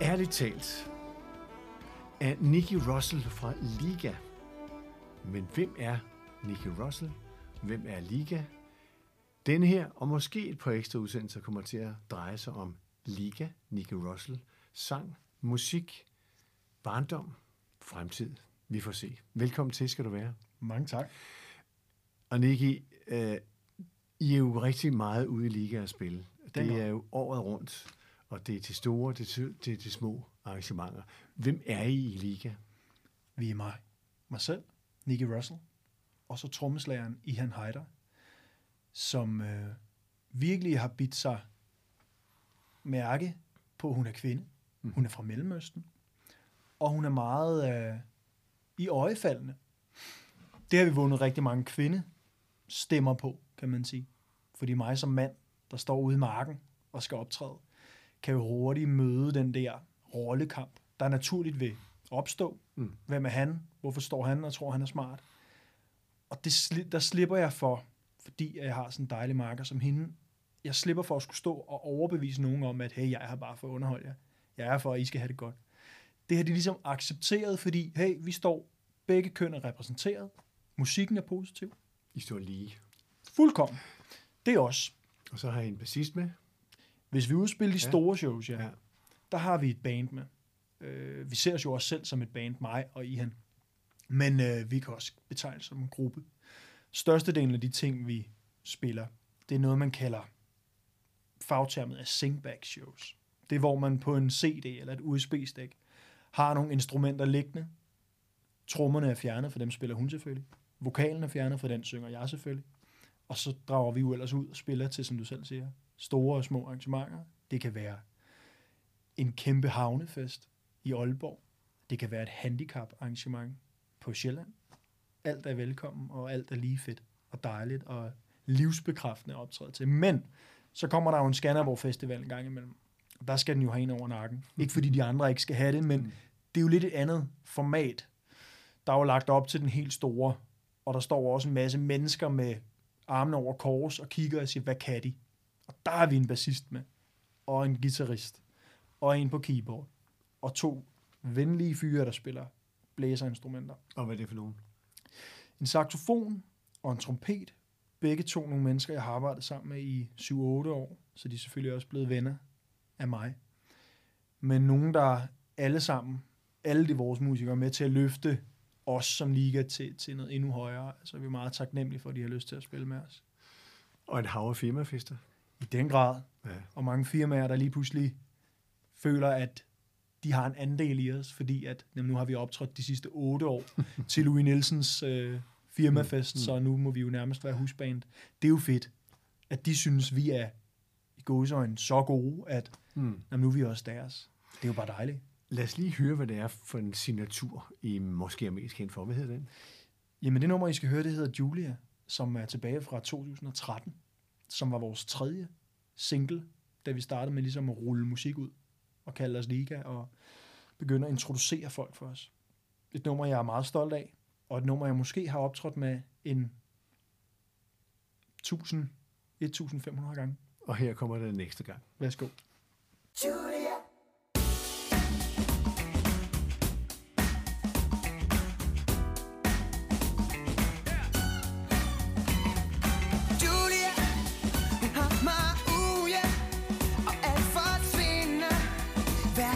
Ærligt talt er Nicky Russell fra Liga. Men hvem er Nicky Russell? Hvem er Liga? Denne her, og måske et par ekstra udsendelser, kommer til at dreje sig om Liga, Nicky Russell, sang, musik, barndom, fremtid. Vi får se. Velkommen til, skal du være. Mange tak. Og Nicky, I er jo rigtig meget ude i Liga at spille. Det er jo året rundt, og det er til store, det er til små arrangementer. Hvem er I i Liga? Vi er mig selv, Nicky Russell, og så trommeslageren Ian Heider, som virkelig har bidt sig mærke på, at hun er kvinde. Hun er fra Mellemøsten, og hun er meget i øjefaldene. Det har vi vundet rigtig mange kvindestemmer på, kan man sige. Fordi mig som mand, der står ude i marken og skal optræde, kan jo hurtigt møde den der rollekamp, der naturligt vil opstå. Hvem er han? Hvorfor står han og tror, han er smart? Og der slipper jeg for, fordi jeg har sådan en dejlig marker som hende. Jeg slipper for at skulle stå og overbevise nogen om, at hey, jeg er her bare for at underholde jer. Jeg er for, at I skal have det godt. Det har de ligesom accepteret, fordi hey, vi står begge køn er repræsenteret. Musikken er positiv. I står lige. Fuldkommen. Det er os. Og så har I en bassist med. Hvis vi udspiller de store shows, ja. Der har vi et band med. Vi ser os jo også selv som et band, mig og Ihan. Men vi kan også betegne som en gruppe. Størstedelen af de ting, vi spiller, det er noget, man kalder fagtermet af singback shows. Det er, hvor man på en CD eller et USB-stik har nogle instrumenter liggende. Trommerne er fjernet, for dem spiller hun selvfølgelig. Vokalen er fjernet, for den synger jeg selvfølgelig. Og så drager vi jo ellers ud og spiller til, som du selv siger, store og små arrangementer. Det kan være en kæmpe havnefest i Aalborg. Det kan være et handicap-arrangement på Sjælland. Alt er velkommen, og alt er lige fedt og dejligt og livsbekræftende optræde til. Men så kommer der jo en Skanderborg Festival en gang imellem. Og der skal den jo have en over nakken. Ikke fordi de andre ikke skal have det, men det er jo lidt et andet format. Der er jo lagt op til den helt store, og der står også en masse mennesker med armene over kors og kigger og siger, hvad kan de? Og der har vi en bassist med, og en guitarist, og en på keyboard, og to venlige fyre, der spiller blæserinstrumenter. Og hvad er det for nogen? En saxofon og en trompet. Begge to nogle mennesker, jeg har arbejdet sammen med i 7-8 år, så de er selvfølgelig også blevet venner af mig. Men nogen, der alle sammen, alle de vores musikere med til at løfte os som Liga til noget endnu højere. Altså, vi er meget taknemmelige for, at de har lyst til at spille med os. Og et hav af firmafester. I den grad. Ja. Og mange firmaer, der lige pludselig føler, at de har en andel i os, fordi at, jamen, nu har vi optrådt de sidste 8 år til Louis Nielsens firmafest, så nu må vi jo nærmest være husband. Det er jo fedt, at de synes, vi er i gåseøjne så gode, at jamen, nu er vi også deres. Det er jo bare dejligt. Lad os lige høre, hvad det er for en signatur, I måske er mest kendt for. Hvad hedder den? Jamen det nummer, I skal høre, det hedder Julia, som er tilbage fra 2013, som var vores 3. single, da vi startede med ligesom at rulle musik ud og kalde os Liga og begynde at introducere folk for os. Et nummer, jeg er meget stolt af, og et nummer, jeg måske har optrådt med en 1.500 gange. Og her kommer det næste gang. Værsgo. Julia. Hver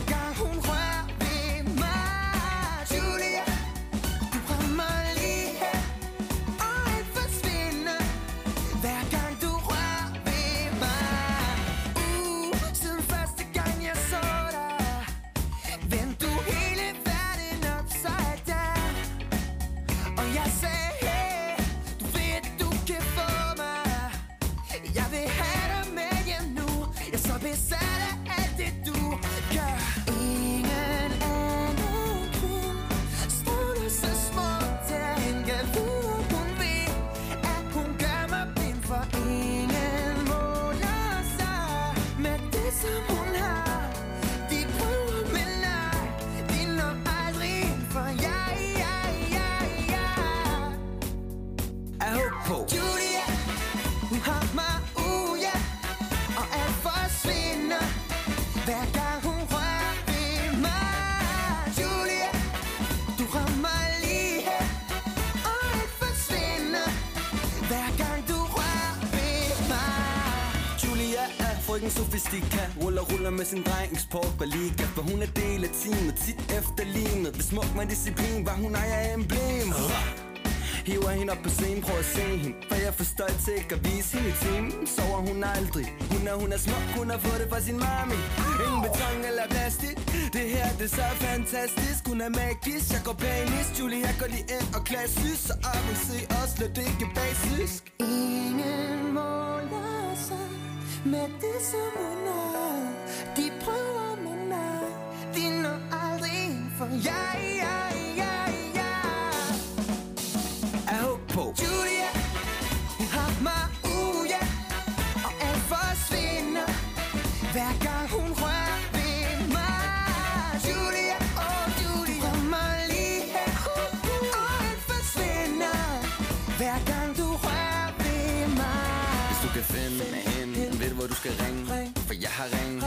gang hun rører ved hun sofistika. Ruller med sin dreng eksport på Liga. For hun er del af teamet, tit efterlignet. Ved smuk med disciplin var hun ejer af emblemet. Hiver hende op på scenen, prøver at se hende. For jeg får støjt til ikke at vise hende i timen. Sover hun aldrig. Hun er smuk, hun har fået det fra sin mami. Ingen beton eller plastik. Det her, det er så fantastisk. Hun er magisk, jeg går panisk. Julie, jeg går lige ind og klassisk. Så op og se os, løb det ikke basisk. Ingen måler sig med det, som hun har. De prøver, men nej, de når aldrig ind for jeg. Hver gang hun rører ved mig, Julia, oh Julia, rør mig lige her, og den forsvinder. Hver gang du rører ved mig. Hvis du kan finde hende, ved du hvor du skal ringe, for jeg har ringet.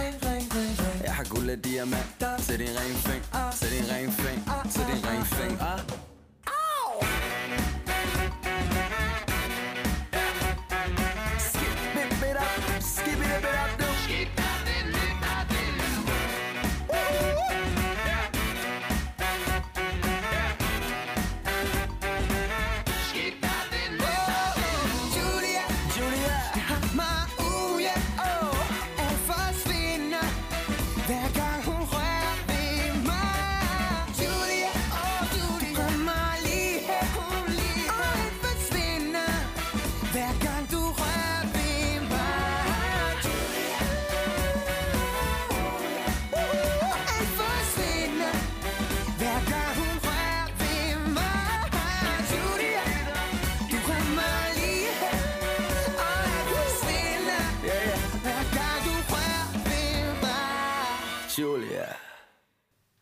Jeg har guld og diamant, sæt din ringfing, sæt din ringfing, sæt din ringfing.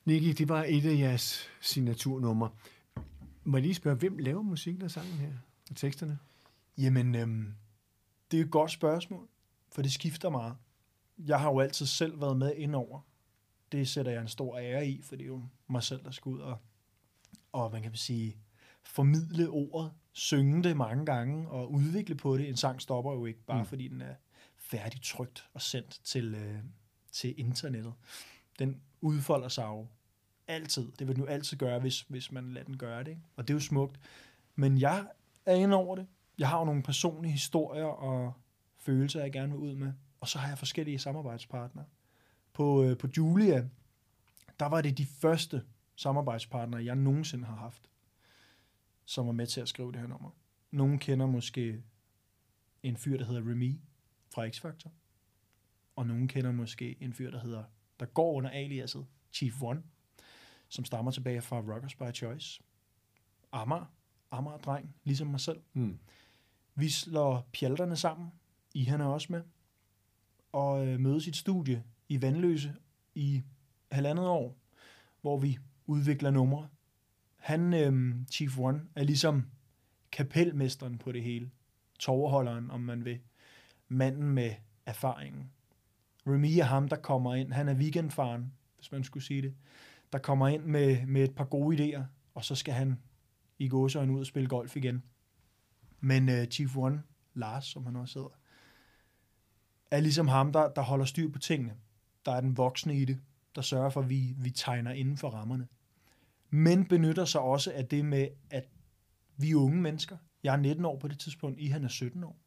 Nicky, det var et af jeres signaturnummer. Må jeg lige spørge, hvem laver musikken og sangen her? Og teksterne? Jamen, det er et godt spørgsmål, for det skifter meget. Jeg har jo altid selv været med indover. Det sætter jeg en stor ære i, for det er jo mig selv, der skal ud og man kan sige, formidle ordet, synge det mange gange og udvikle på det. En sang stopper jo ikke, bare fordi den er færdigtrykt og sendt til internettet. Den udfolder sig jo altid. Det vil den jo altid gøre, hvis man lader den gøre det. Ikke? Og det er jo smukt. Men jeg er inde over det. Jeg har jo nogle personlige historier og følelser, jeg gerne vil ud med. Og så har jeg forskellige samarbejdspartnere. På Julia, der var det de første samarbejdspartnere, jeg nogensinde har haft, som var med til at skrive det her nummer. Nogen kender måske en fyr, der hedder Remy fra X-Factor. Og nogen kender måske en fyr, der går under aliaset Chief One, som stammer tilbage fra Rockers by Choice. Amager-dreng, ligesom mig selv. Vi slår pjalterne sammen, Ian er også med, og mødes i et studie i Vanløse i 1,5 år, hvor vi udvikler numre. Han, Chief One, er ligesom kapelmesteren på det hele. Tovholderen, om man vil. Manden med erfaringen. Remy er ham, der kommer ind. Han er weekendfaren, hvis man skulle sige det. Der kommer ind med et par gode idéer, og så skal han i gåsøjen ud og spille golf igen. Men Chief One, Lars, som han også hedder, er ligesom ham, der holder styr på tingene. Der er den voksne i det, der sørger for, at vi tegner inden for rammerne. Men benytter sig også af det med, at vi er unge mennesker. Jeg er 19 år på det tidspunkt, han er 17 år.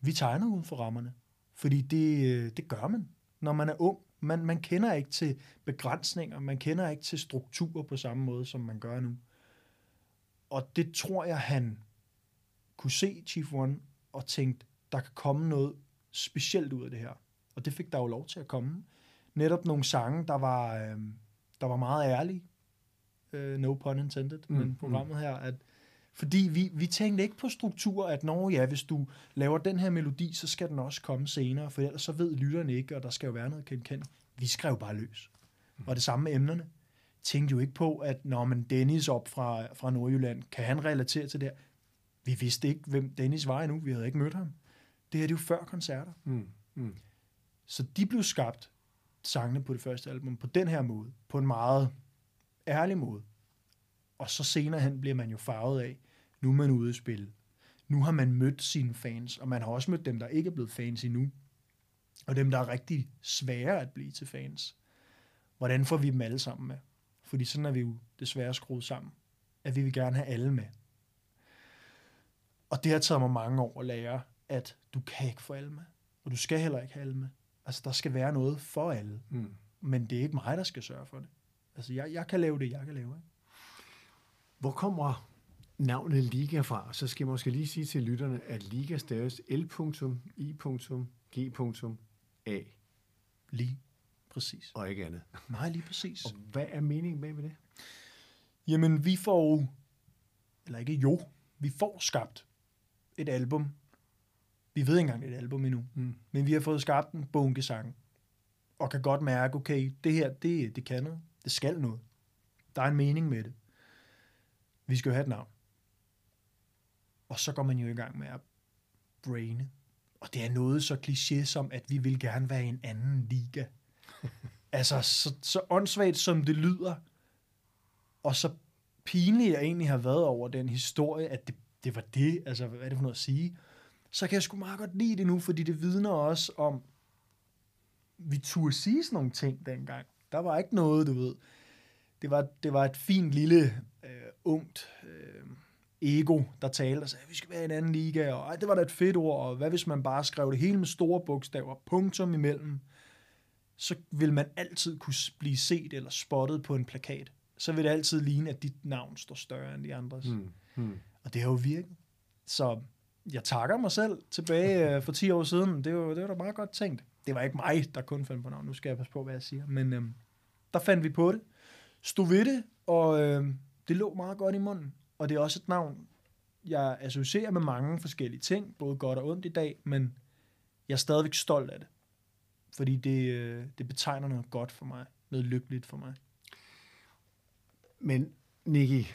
Vi tegner uden for rammerne. Fordi det gør man, når man er ung. Man kender ikke til begrænsninger, man kender ikke til strukturer på samme måde, som man gør nu. Og det tror jeg, han kunne se Chief One og tænkte, der kan komme noget specielt ud af det her. Og det fik der jo lov til at komme. Netop nogle sange, der var meget ærlige. No pun intended, men programmet her, at fordi vi tænkte ikke på strukturer, at når hvis du laver den her melodi, så skal den også komme senere, for ellers så ved lytterne ikke, og der skal jo være noget kendt. Vi skrev bare løs. Og det samme med emnerne. Tænkte jo ikke på, at når man Dennis op fra Nordjylland, kan han relatere til det her? Vi vidste ikke, hvem Dennis var endnu. Vi havde ikke mødt ham. Det her, det er jo før koncerter. Så de blev skabt, sangene på det første album, på den her måde. På en meget ærlig måde. Og så senere hen bliver man jo farvet af, nu er man ude at spille. Nu har man mødt sine fans, og man har også mødt dem, der ikke er blevet fans endnu. og dem, der er rigtig svære at blive til fans, hvordan får vi dem alle sammen med? Fordi sådan er vi jo desværre skruet sammen, at vi vil gerne have alle med. Og det har taget mig mange år at lære, at du kan ikke få alle med, og du skal heller ikke have alle med. Altså, der skal være noget for alle, men det er ikke mig, der skal sørge for det. Altså, jeg kan lave det, jeg kan lave. Ikke? Hvor kommer navnet Liga fra? Så skal jeg måske lige sige til lytterne, at Liga staves L.I.G.A. Lige præcis. Og ikke andet. Nej, lige præcis. Og hvad er meningen bag ved det? Jamen, vi får skabt et album. Vi ved ikke engang et album endnu, men vi har fået skabt en bunkesange. Og kan godt mærke, okay, det her, det kan noget. Det skal noget. Der er en mening med det. Vi skal jo have et navn. Og så går man jo i gang med at braine. Og det er noget så kliché som, at vi vil gerne være i en anden liga. Altså, så åndssvagt som det lyder, og så pinligt jeg egentlig har været over den historie, at det var det, altså hvad er det for noget at sige, så kan jeg sgu meget godt lide det nu, fordi det vidner også om, vi turde sige sådan nogle ting dengang. Der var ikke noget, du ved. Det var et fint lille, ungt ego, der talte og sagde, vi skal være i en anden liga, og det var da et fedt ord, og hvad hvis man bare skrev det hele med store bogstaver, punktum imellem, så vil man altid kunne blive set eller spottet på en plakat. Så vil det altid ligne, at dit navn står større end de andres. Og det har jo virket. Så jeg takker mig selv tilbage for 10 år siden. Det var da meget godt tænkt. Det var ikke mig, der kun fandt på navn. Nu skal jeg passe på, hvad jeg siger. Men der fandt vi på det. Stod ved det, og det lå meget godt i munden. Og det er også et navn, jeg associerer med mange forskellige ting, både godt og ondt i dag, men jeg er stadigvæk stolt af det. Fordi det betegner noget godt for mig. Noget lykkeligt for mig. Men Nicky,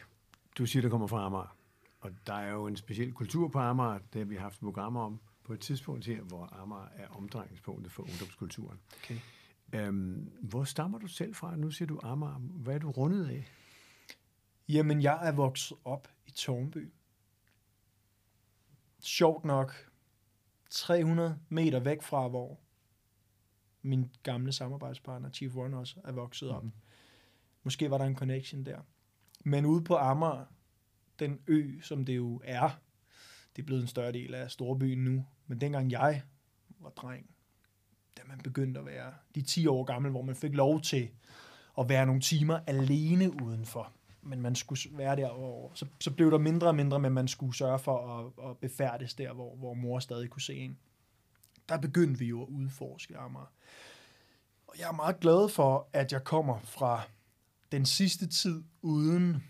du siger, der kommer fra Amager. Og der er jo en speciel kultur på Amager, det har vi haft programmer om på et tidspunkt her, hvor Amager er omdrejningspunktet for ungdomskulturen. Okay. Hvor stammer du selv fra? Nu siger du Amager. Hvad er du rundet af? Jamen, jeg er vokset op i Tårnby. Sjovt nok 300 meter væk fra, hvor min gamle samarbejdspartner, Chief One, også er vokset op. Måske var der en connection der. Men ude på Amager, den ø, som det jo er, det er blevet en større del af storbyen nu. Men dengang jeg var dreng, da man begyndte at være de 10 år gammel, hvor man fik lov til at være nogle timer alene udenfor. Men man skulle være derovre. Så blev der mindre og mindre, men man skulle sørge for at befærdes der, hvor mor stadig kunne se en. Der begyndte vi jo at udforske Amager. Og jeg er meget glad for, at jeg kommer fra den sidste tid uden,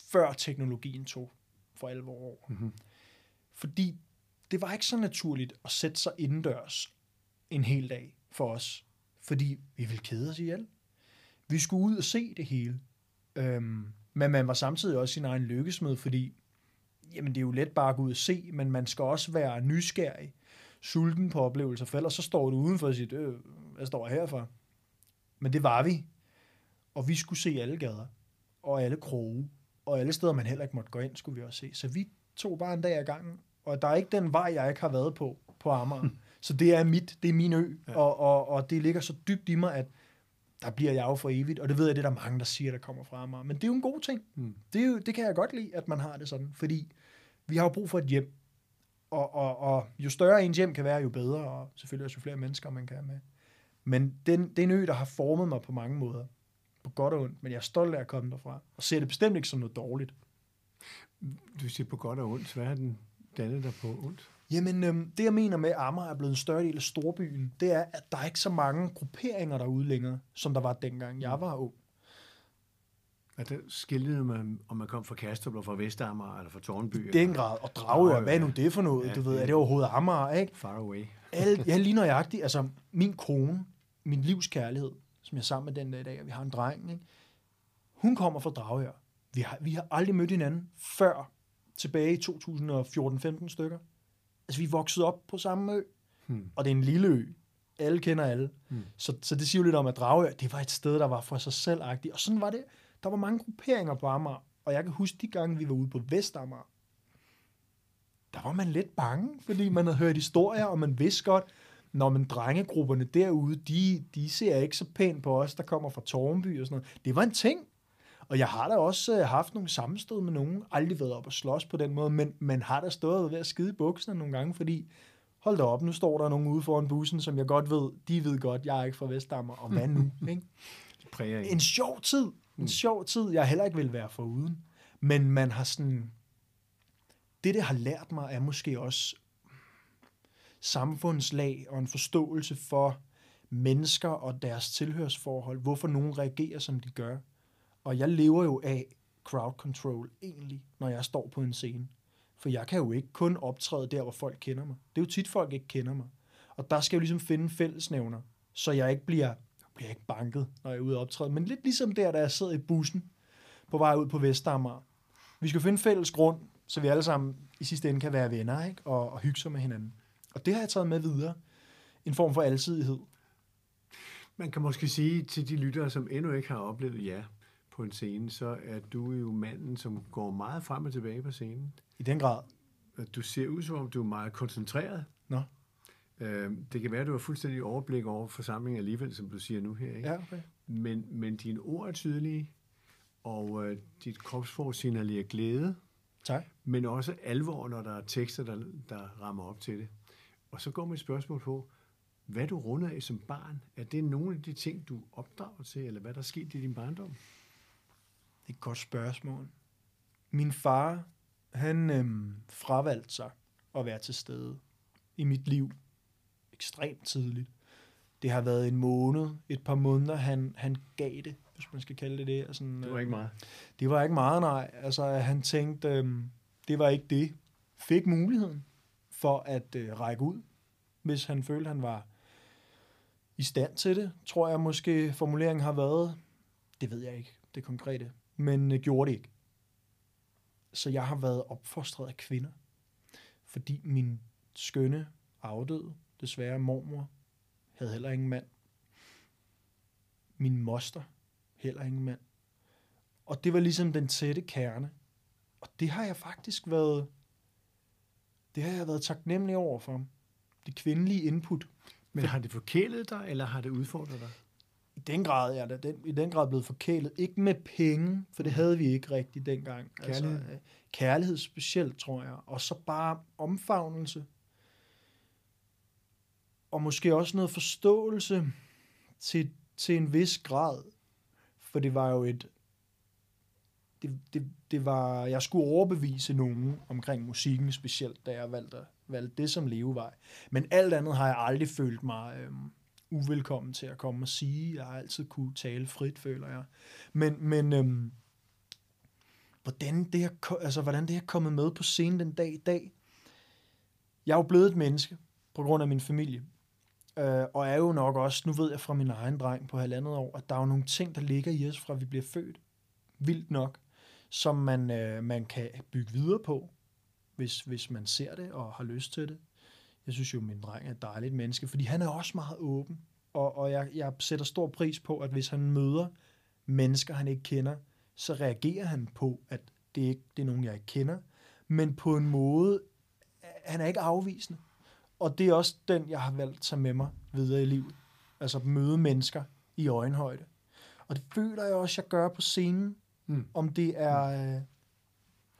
før teknologien tog for alvor over. Fordi det var ikke så naturligt at sætte sig indendørs en hel dag for os, fordi vi ville kede os ihjel. Vi skulle ud og se det hele. Men man var samtidig også sin egen lykkesmed, fordi jamen, det er jo let bare at gå ud og se, men man skal også være nysgerrig, sulten på oplevelser, for ellers så står du udenfor og siger, hvad står jeg herfor? Men det var vi. Og vi skulle se alle gader, og alle kroge, og alle steder, man heller ikke måtte gå ind, skulle vi også se. Så vi tog bare en dag ad gangen, og der er ikke den vej, jeg ikke har været på Amager. Så det er min ø, ja. og det ligger så dybt i mig, at der bliver jeg jo for evigt, og det ved jeg, det er der mange, der siger, der kommer fra Amager. Men det er jo en god ting. Det kan jeg godt lide, at man har det sådan, fordi vi har jo brug for et hjem, og jo større ens hjem kan være, jo bedre, og selvfølgelig også jo flere mennesker, man kan have med. Men det er en ø, der har formet mig på mange måder. På godt og ondt, men jeg er stolt af at komme derfra, og ser det bestemt ikke som noget dårligt. Du siger på godt og ondt, hvad er den dannet der på ondt? Jamen, det jeg mener med, at Amager er blevet en større del af storbyen, det er, at der er ikke så mange grupperinger derude længere, som der var dengang jeg var ung. Ja, der skillede man, om man kom fra Kastrup, eller fra Vesteramager, eller fra Tårnby. I den grad, og Dragør, hvad er nu det for noget? Ja, du ved, er det overhovedet Amager, ikke? Far away. Jeg lige nøjagtigt, altså min kone, min livs kærlighed, som jeg er sammen med den dag i dag, og vi har en dreng, ikke? Hun kommer fra Dragør. Vi har aldrig mødt hinanden før tilbage i 2014-15 stykker. Altså, vi er vokset op på samme ø, og det er en lille ø. Alle kender alle. Så det siger jo lidt om, at Dragør, det var et sted, der var for sig selv-agtigt. Og sådan var det. Der var mange grupperinger på Amager, og jeg kan huske de gange, vi var ude på Vestamager, der var man lidt bange, fordi man havde hørt historier, og man vidste godt, når man drengegrupperne derude, de ser ikke så pænt på os, der kommer fra Tårnby og sådan noget. Det var en ting. Og jeg har da også haft nogle sammenstød med nogen, aldrig været op og slås på den måde, men man har da stået ved at skide i bukserne nogle gange, fordi hold da op, nu står der nogen ude foran bussen, som jeg godt ved, de ved godt, jeg er ikke fra Vesteramager, og hvad nu? Ikke? En sjov tid. En sjov tid, jeg heller ikke vil være foruden. Men man har sådan... Det har lært mig, er måske også samfundslag og en forståelse for mennesker og deres tilhørsforhold. Hvorfor nogen reagerer, som de gør. Og jeg lever jo af crowd control egentlig, når jeg står på en scene. For jeg kan jo ikke kun optræde der, hvor folk kender mig. Det er jo tit, folk ikke kender mig. Og der skal jeg jo ligesom finde fællesnævner, så jeg ikke bliver banket, når jeg er ude og optræde. Men lidt ligesom der, da jeg sidder i bussen på vej ud på Vesteramager. Vi skal finde fælles grund, så vi alle sammen i sidste ende kan være venner, ikke? Og hygge sig med hinanden. Og det har jeg taget med videre. En form for alsidighed. Man kan måske sige til de lyttere, som endnu ikke har oplevet jer på en scene, så er du jo manden, som går meget frem og tilbage på scenen. I den grad. Du ser ud, som om du er meget koncentreret. Nå. Det kan være, at du har fuldstændig overblik over forsamlingen alligevel, som du siger nu her. Ikke? Ja, okay. Men dine ord er tydelige, og dit kropsform signalerer glæde. Tak. Men også alvor, når der er tekster, der rammer op til det. Og så går mit spørgsmål på, hvad du runder af som barn. Er det nogle af de ting, du opdrager til, eller hvad der skete i din barndom? Det er et godt spørgsmål. Min far, han fravalgte sig at være til stede i mit liv. Ekstremt tidligt. Det har været en måned, et par måneder, han gav det, hvis man skal kalde det det. Altså, det var ikke meget. Det var ikke meget, nej. Altså, han tænkte, det var ikke det. Fik muligheden for at række ud, hvis han følte, han var i stand til det. Tror jeg måske, formuleringen har været, det ved jeg ikke, det konkrete, men gjorde det ikke. Så jeg har været opfostret af kvinder, fordi min skønne afdøde, desværre mormor, havde heller ingen mand. Min moster, heller ingen mand. Og det var ligesom den tætte kerne. Og det har jeg faktisk været... Det har jeg været taknemmelig over for. Det kvindelige input. Men har det forkælet dig, eller har det udfordret dig? I den grad er det. I den grad blevet forkælet. Ikke med penge, for det havde vi ikke rigtigt dengang. Kærlighed. Altså, kærlighed specielt, tror jeg. Og så bare omfavnelse. Og måske også noget forståelse til en vis grad. For det var jo jeg skulle overbevise nogen omkring musikken specielt, da jeg valgte det som levevej. Men alt andet har jeg aldrig følt mig uvelkommen til at komme og sige. Jeg har altid kunne tale frit, føler jeg. Men hvordan det er kommet med på scenen den dag i dag. Jeg er jo blevet et menneske på grund af min familie. Og er jo nok også, nu ved jeg fra min egen dreng på 1,5 år, at der er jo nogle ting, der ligger i os, fra vi bliver født, vildt nok, som man kan bygge videre på, hvis man ser det og har lyst til det. Jeg synes jo, min dreng er et dejligt menneske, fordi han er også meget åben, og jeg sætter stor pris på, at hvis han møder mennesker, han ikke kender, så reagerer han på, at det er nogen, jeg ikke kender, men på en måde, han er ikke afvisende. Og det er også den, jeg har valgt at tage med mig videre i livet. Altså møde mennesker i øjenhøjde. Og det føler jeg også, jeg gør på scenen. Mm. Om det er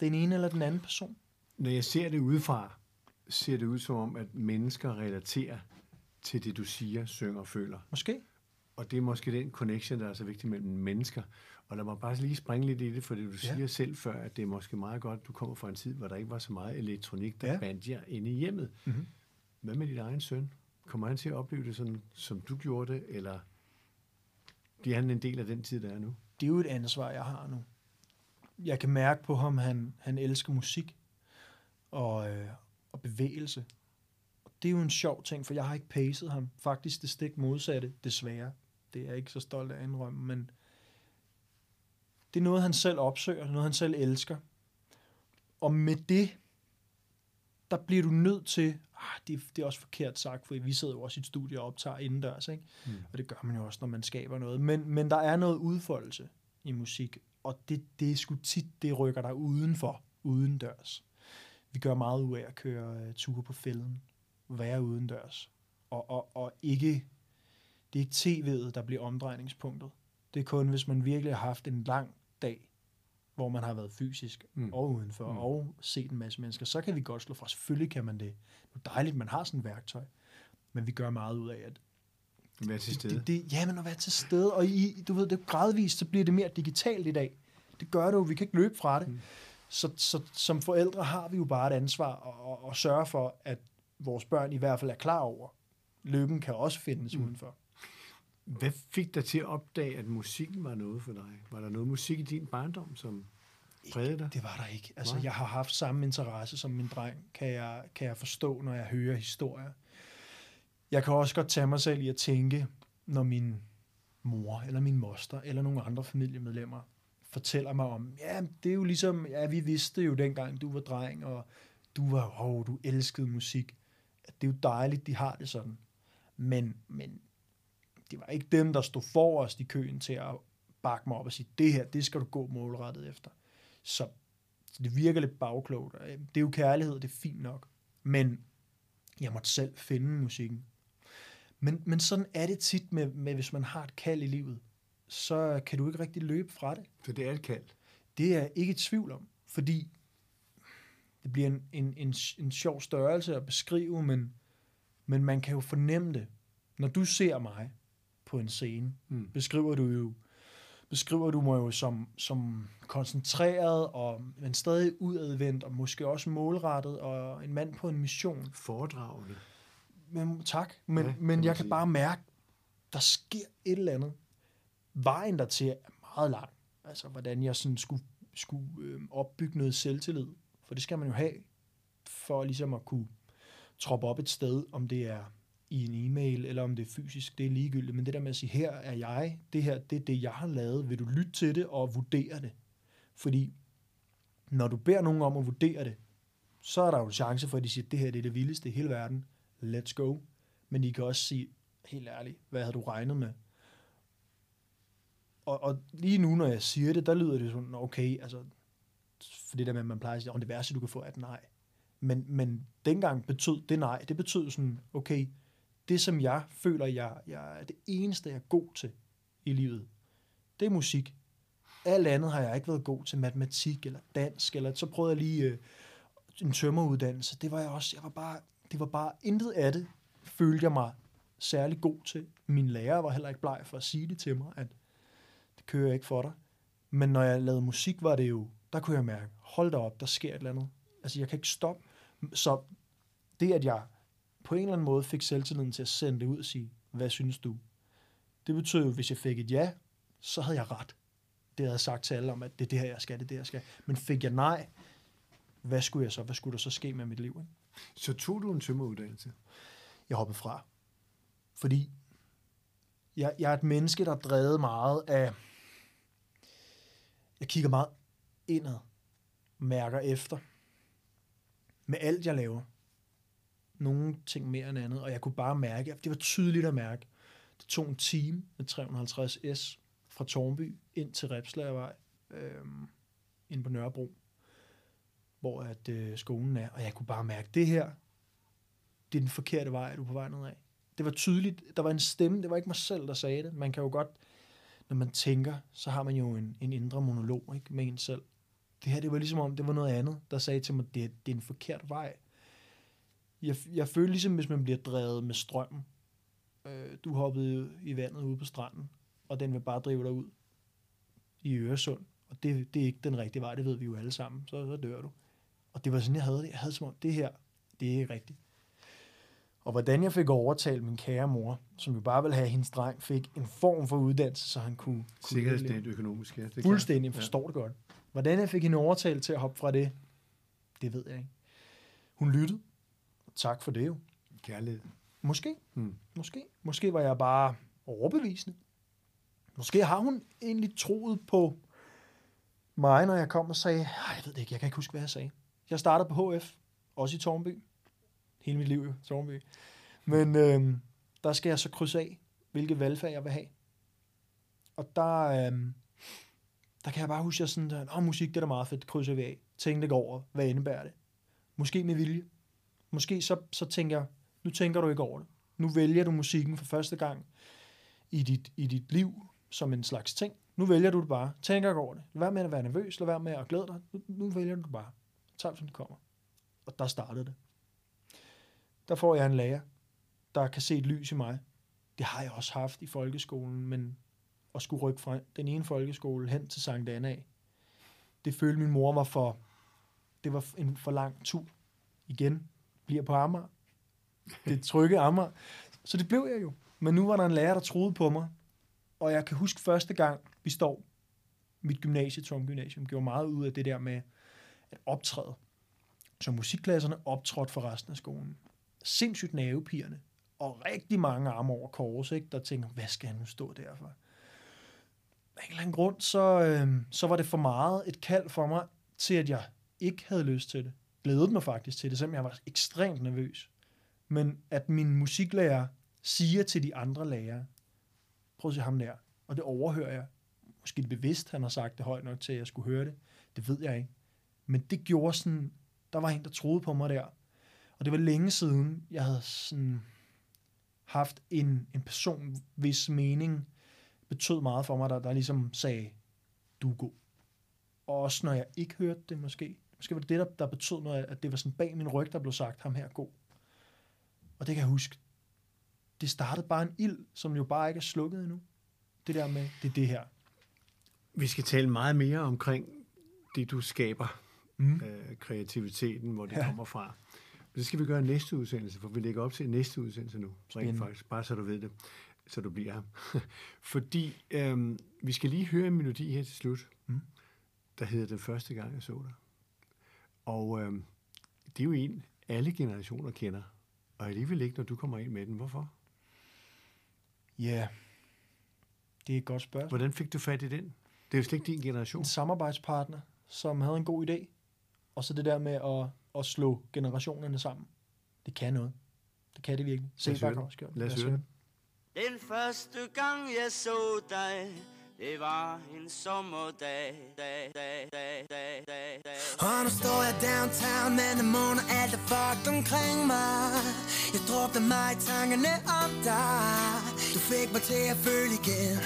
den ene eller den anden person. Når jeg ser det udefra, ser det ud som om, at mennesker relaterer til det, du siger, synger og føler. Måske. Og det er måske den connection, der er så vigtig mellem mennesker. Og lad mig bare lige springe lidt i det, for det du siger selv før, at det er måske meget godt, du kommer fra en tid, hvor der ikke var så meget elektronik, der bandt jer inde i hjemmet. Mm-hmm. Hvad med dit egen søn? Kommer han til at opleve det sådan, som du gjorde det, eller bliver han en del af den tid, der er nu? Det er jo et ansvar, jeg har nu. Jeg kan mærke på ham, han elsker musik og bevægelse. Og det er jo en sjov ting, for jeg har ikke pacet ham. Faktisk det stik modsatte, desværre. Det er jeg ikke så stolt af at indrømme, men det er noget, han selv opsøger, noget, han selv elsker. Og med det, der bliver du nødt til... Det er også forkert sagt, for vi sidder jo også i et studie og optager indendørs, ikke? Mm. Og det gør man jo også, når man skaber noget. Men der er noget udfoldelse i musik, og det er sgu tit, det rykker der udenfor, udendørs. Vi gør meget ud af at køre ture på fælden, være udendørs, og ikke, det er ikke tv'et, der bliver omdrejningspunktet. Det er kun, hvis man virkelig har haft en lang dag, hvor man har været fysisk og udenfor og set en masse mennesker, så kan vi godt slå fra. Selvfølgelig kan man det. Det er dejligt, man har sådan et værktøj. Men vi gør meget ud af, at være til stede. Men at være til stede. Og du ved, det gradvist, så bliver det mere digitalt i dag. Det gør det jo. Vi kan ikke løbe fra det. Så som forældre har vi jo bare et ansvar at sørge for, at vores børn i hvert fald er klar over. Lykken kan også findes udenfor. Hvad fik dig til at opdage, at musikken var noget for dig? Var der noget musik i din barndom, som prægede dig? Det var der ikke. Altså, jeg har haft samme interesse som min dreng, kan jeg forstå, når jeg hører historier. Jeg kan også godt tage mig selv i at tænke, når min mor eller min moster eller nogle andre familiemedlemmer fortæller mig om, det er jo ligesom, vi vidste jo dengang, du var dreng, og du elskede musik. Det er jo dejligt, de har det sådan. Men det var ikke dem, der stod forrest i køen til at bakke mig op og sige, det her, det skal du gå målrettet efter. Så det virker lidt bagklogt. Det er jo kærlighed, det er fint nok. Men jeg måtte selv finde musikken. Men sådan er det tit med, hvis man har et kald i livet, så kan du ikke rigtig løbe fra det. For det er et kald. Det er jeg ikke i tvivl om, fordi det bliver en sjov størrelse at beskrive, men man kan jo fornemme det. Når du ser mig på en scene, beskriver du mig jo som koncentreret, men stadig udadvendt, og måske også målrettet, og en mand på en mission. Foredragende. Men jeg kan bare mærke, der sker et eller andet. Vejen dertil er meget lang. Altså, hvordan jeg sådan skulle opbygge noget selvtillid. For det skal man jo have, for ligesom at kunne troppe op et sted, om det er i en e-mail, eller om det er fysisk, det er ligegyldigt. Men det der med at sige, her er jeg, det her, det er det, jeg har lavet. Vil du lytte til det og vurdere det? Fordi når du beder nogen om at vurdere det, så er der jo en chance for, at de siger, det her det er det vildeste i hele verden. Let's go. Men de kan også sige, helt ærligt, hvad havde du regnet med? Og lige nu, når jeg siger det, der lyder det sådan, okay, altså, for det der med, at man plejer at sige, det værste, du kan få, er et nej. Men dengang betød det nej, det betød sådan, okay, det, som jeg føler, jeg er det eneste, jeg er god til i livet, det er musik. Alt andet har jeg ikke været god til, matematik eller dansk, eller så prøvede jeg lige en tømreruddannelse. Det var jeg også. Det var bare intet af det, følte jeg mig særlig god til. Min lærer var heller ikke bleg for at sige det til mig, at det kører jeg ikke for dig. Men når jeg lavede musik, var det jo, der kunne jeg mærke, hold da op, der sker et eller andet. Altså, jeg kan ikke stoppe. Så det, at jeg på en eller anden måde fik selvtilliden til at sende det ud og sige, hvad synes du? Det betød jo, hvis jeg fik et ja, så havde jeg ret. Det havde jeg sagt til alle om, at det er det her, jeg skal, det er det, jeg skal. Men fik jeg nej, hvad skulle jeg så? Hvad skulle der så ske med mit liv? Ikke? Så tog du en tømreruddannelse? Jeg hoppede fra. Fordi jeg er et menneske, der er drevet meget af... Jeg kigger meget indad, mærker efter med alt, jeg laver. Nogle ting mere end andet, og jeg kunne bare mærke, det var tydeligt at mærke. Det tog en time med 350S fra Tårnby ind til Ræpslagervej, ind på Nørrebro, hvor at, skolen er, og jeg kunne bare mærke, det her, det er den forkerte vej, du er på vej nedad. Det var tydeligt, der var en stemme, det var ikke mig selv, der sagde det. Man kan jo godt, når man tænker, så har man jo en indre monolog, ikke, med en selv. Det her, det var ligesom om, det var noget andet, der sagde til mig, det er en forkert vej. Jeg følte ligesom, hvis man bliver drevet med strømmen. Du hoppede i vandet ude på stranden, og den vil bare drive dig ud i Øresund. Og det er ikke den rigtige vej, det ved vi jo alle sammen. Så dør du. Og det var sådan, jeg havde det. Jeg havde som om, det her, det er ikke rigtigt. Og hvordan jeg fik overtalt min kære mor, som jo bare ville have, hendes dreng fik en form for uddannelse, så han kunne... Sikkerhedsdelt økonomisk, ja. Det fuldstændig, forstår det godt. Hvordan jeg fik hende overtalt til at hoppe fra det, det ved jeg ikke. Hun lyttede. Tak for det jo. Kærlighed. Måske. Måske var jeg bare overbevisende. Måske har hun egentlig troet på mig, når jeg kom og sagde, jeg ved det ikke, jeg kan ikke huske, hvad jeg sagde. Jeg startede på HF, også i Tårnby. Hele mit liv jo, Tårnby. Men der skal jeg så krydse af, hvilke valgfag jeg vil have. Og der kan jeg bare huske, at jeg sådan, musik, det er da meget fedt, krydser vi af. Tænk det over, hvad indebærer det? Måske med vilje. Måske så tænker jeg, nu tænker du ikke over det. Nu vælger du musikken for første gang i dit liv som en slags ting. Nu vælger du det bare. Tænker ikke over det. Lad være med at være nervøs. Lad være med at glæde dig. Nu vælger du det bare. Tag som det kommer. Og der startede det. Der får jeg en lærer, der kan se et lys i mig. Det har jeg også haft i folkeskolen, men at skulle rykke fra den ene folkeskole hen til Sankt Annæ, det følte min mor var for... Det var en for lang tur. Igen, bliver på Amager. Det trygge Amager. Så det blev jeg jo. Men nu var der en lærer, der troede på mig. Og jeg kan huske første gang, vi står. Mit gymnasie, Tom Gymnasium, gjorde meget ud af det der med at optræde. Så musikklasserne optrådte for resten af skolen. Sindssygt nervepirrende. Og rigtig mange arme over kors, ikke? Der tænker, hvad skal han nu stå derfor? Af en eller anden grund, så var det for meget et kald for mig, til at jeg ikke havde lyst til det. Glædede mig faktisk til det, selvom jeg var ekstremt nervøs. Men at min musiklærer siger til de andre lærere, prøv at se ham der, og det overhører jeg. Måske bevidst, han har sagt det højt nok til, at jeg skulle høre det. Det ved jeg ikke. Men det gjorde sådan, der var en, der troede på mig der. Og det var længe siden, jeg havde sådan haft en person, hvis mening betød meget for mig, der ligesom sagde, du er god. Og også når jeg ikke hørte det måske. Måske var det der betød noget, at det var sådan bag min ryg, der blev sagt, ham her er god. Og det kan jeg huske. Det startede bare en ild, som jo bare ikke er slukket endnu. Det der med, det er det her. Vi skal tale meget mere omkring det, du skaber. Kreativiteten, hvor det kommer fra. Det skal vi gøre i næste udsendelse, for vi lægger op til næste udsendelse nu. Rent faktisk, bare så du ved det. Så du bliver her. Fordi vi skal lige høre en melodi her til slut. Der hedder Den første gang, jeg så dig. Og det er jo en, alle generationer kender. Og alligevel ikke, når du kommer ind med den. Hvorfor? Ja, det er et godt spørgsmål. Hvordan fik du fat i den? Det er jo slet ikke din generation. En samarbejdspartner, som havde en god idé. Og så det der med at slå generationerne sammen. Det kan noget. Det kan det virkelig. Lad os høre den. Den første gang, jeg så dig, det var en sommerdag, Og nu står jeg downtown med dæmoner, alt er fucked omkring mig. Jeg drukte mig i tankerne om dig. Du fik mig til at føle igen.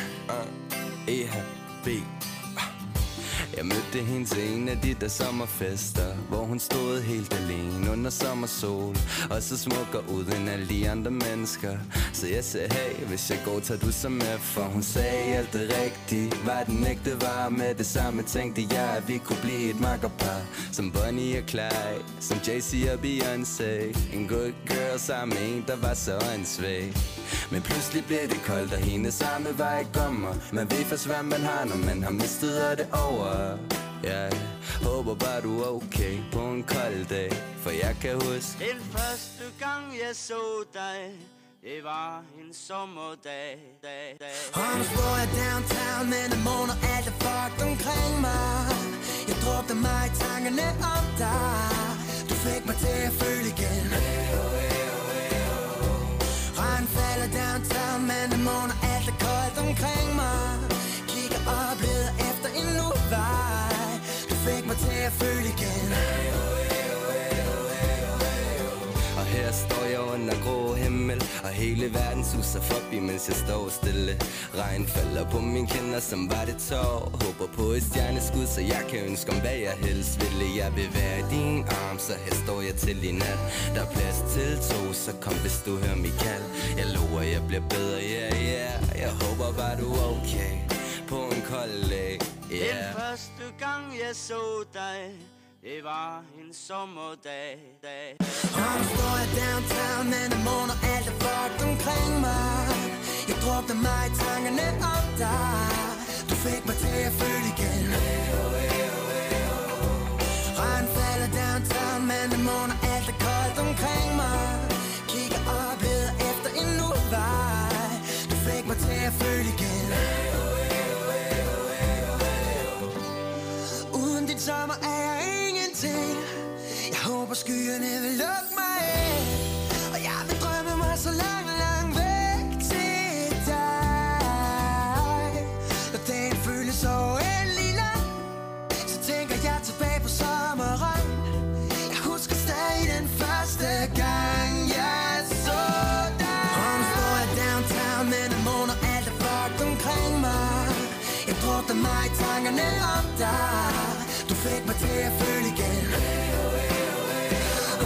Jeg mødte hende til en af de der sommerfester, hvor hun stod helt alene under sommersol, og så smuk og uden alle de andre mennesker. Så jeg sagde, hey, hvis jeg går, tager du så med. For hun sagde alt det rigtigt, var den ægte, var med det samme. Tænkte jeg, at vi kunne blive et makkerpar, som Bonnie og Clyde, som Jay-Z og Beyoncé. En good girl sammen med en, der var så åndssvag. Men pludselig blev det koldt, og hendes arme var ikke om mig. Man ved først, hvad man har, når man har mistet, og det over. Jeg håber bare du er okay på en kold dag, for jeg kan huske den første gang jeg så dig. Det var en sommerdag. Og nu står jeg downtown med dæmoner, alt er fucked omkring mig. Jeg drukte mig i tankerne om dig. Du fik mig til at føle igen. Regn falder downtown med dæmoner, alt er koldt omkring mig. Kigger op, leder efter en nu. Du fik mig til at føle igen. Og her står jeg under grå himmel, og hele verden suser forbi, mens jeg står stille. Regn falder på mine kinder, som var det tår. Håber på et stjerneskud, så jeg kan ønske om, hvad jeg helst ville. Jeg vil være i din arm, så her står jeg til i nat. Der er plads til to, så kom hvis du hører mig kald. Jeg lover, jeg bliver bedre, yeah. Jeg håber bare du er okay på en kold dag. Den første gang jeg så dig, det var en sommerdag. Og nu står jeg downtown med dæmoner, alt er fucked omkring mig. Jeg drukte mig i tankerne om dig. Du fik mig til at føle igen. Regn falder downtown med dæmoner, alt er koldt omkring mig. Kigger op, leder efter en udvej. Du fik mig til at føle igen. Sommer er jeg ingenting. Jeg håber skyerne vil lukke mig af, og jeg vil drømme mig så langt væk til dig. Når dagen føles så uendelig lang, så tænker jeg tilbage på sommeren. Jeg husker stadig den første gang jeg så dig. mig tankerne om dig. Du fik mig til at føle igen.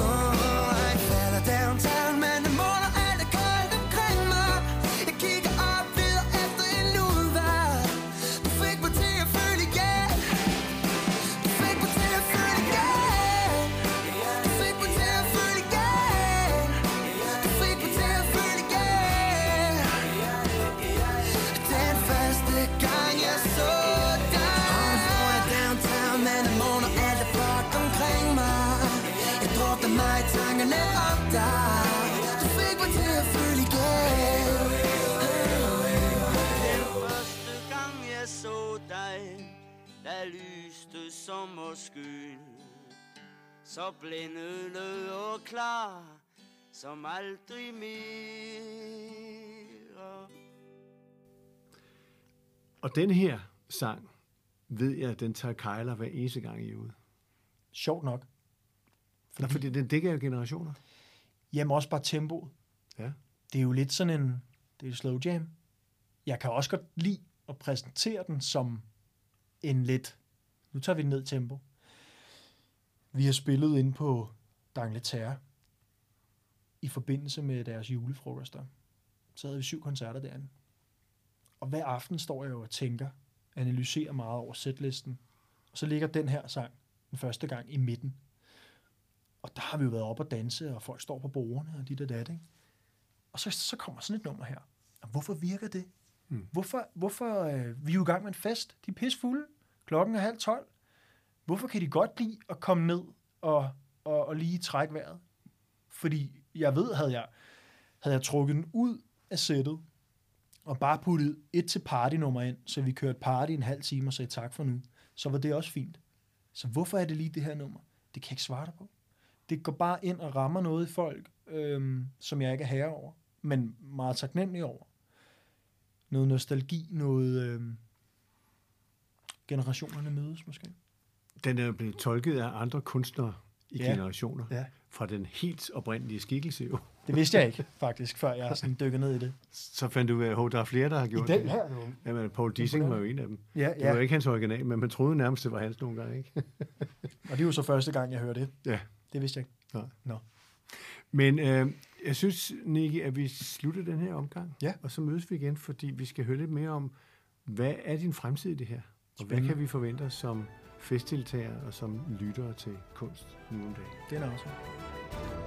Oh, jeg falder downtown, men det måler alt er koldt omkring mig. Jeg kigger op videre efter en lurevej. Du fik mig til at føle igen. Du fik mig til at føle igen. Du fik mig til at føle igen. Du fik mig til at føle igen. Den første gang jeg så dig. Og nu står jeg downtown, men det måler alt er blot omkring mig. Jeg drukner mig i tankerne om dig. Du fik mig til at føle igen. Den første gang jeg så dig, der lyste sommerskyen. Så blændende og klar, som aldrig mere. Og den her sang, ved jeg, den tager kejler hver eneste gang I er ude. Sjovt nok. Fordi den dækker jo generationer. Jamen også bare tempoet. Ja. Det er jo lidt sådan en, det er slow jam. Jeg kan også godt lide at præsentere den som en lidt, nu tager vi den ned tempo. Vi har spillet inde på d'Angleterre i forbindelse med deres julefrokoster. Så havde vi 7 koncerter derinde. Og hver aften står jeg jo og tænker, analyserer meget over setlisten. Og så ligger den her sang den første gang i midten. Og der har vi jo været oppe og danse, og folk står på bordene og dit og dat, ikke? Og så kommer sådan et nummer her. Og hvorfor virker det? Hvorfor vi er jo i gang med en fest? De er pissfulde. Klokken er 11:30. Hvorfor kan de godt lide at komme ned og lige trække vejret? Fordi jeg ved, havde jeg trukket den ud af sættet, og bare puttet et til partynummer ind, så vi kørte party en halv time og sagde tak for nu, så var det også fint. Så hvorfor er det lige det her nummer? Det kan jeg ikke svare dig på. Det går bare ind og rammer noget i folk, som jeg ikke er herre over, men meget taknemmelig over. Noget nostalgi, noget generationerne mødes måske. Den er blevet tolket af andre kunstnere i generationer, fra den helt oprindelige skikkelse jo. Det vidste jeg ikke faktisk, før jeg sådan dykkede ned i det. Så fandt du, at der er flere, der har gjort det. Jamen, Poul Dissing var jo en af dem. Ja, ja. Det var ikke hans original, men man troede nærmest, det var hans nogle gange, ikke? Og det er jo så første gang, jeg hører det. Ja. Det vidste jeg ikke. Nej. No. Men jeg synes, Nicky, at vi slutter den her omgang, og så mødes vi igen, fordi vi skal høre lidt mere om, hvad er din fremtid i det her? Og hvad kan vi forvente os som festdeltagere og som lyttere til kunst nu om dagen? Det er da også.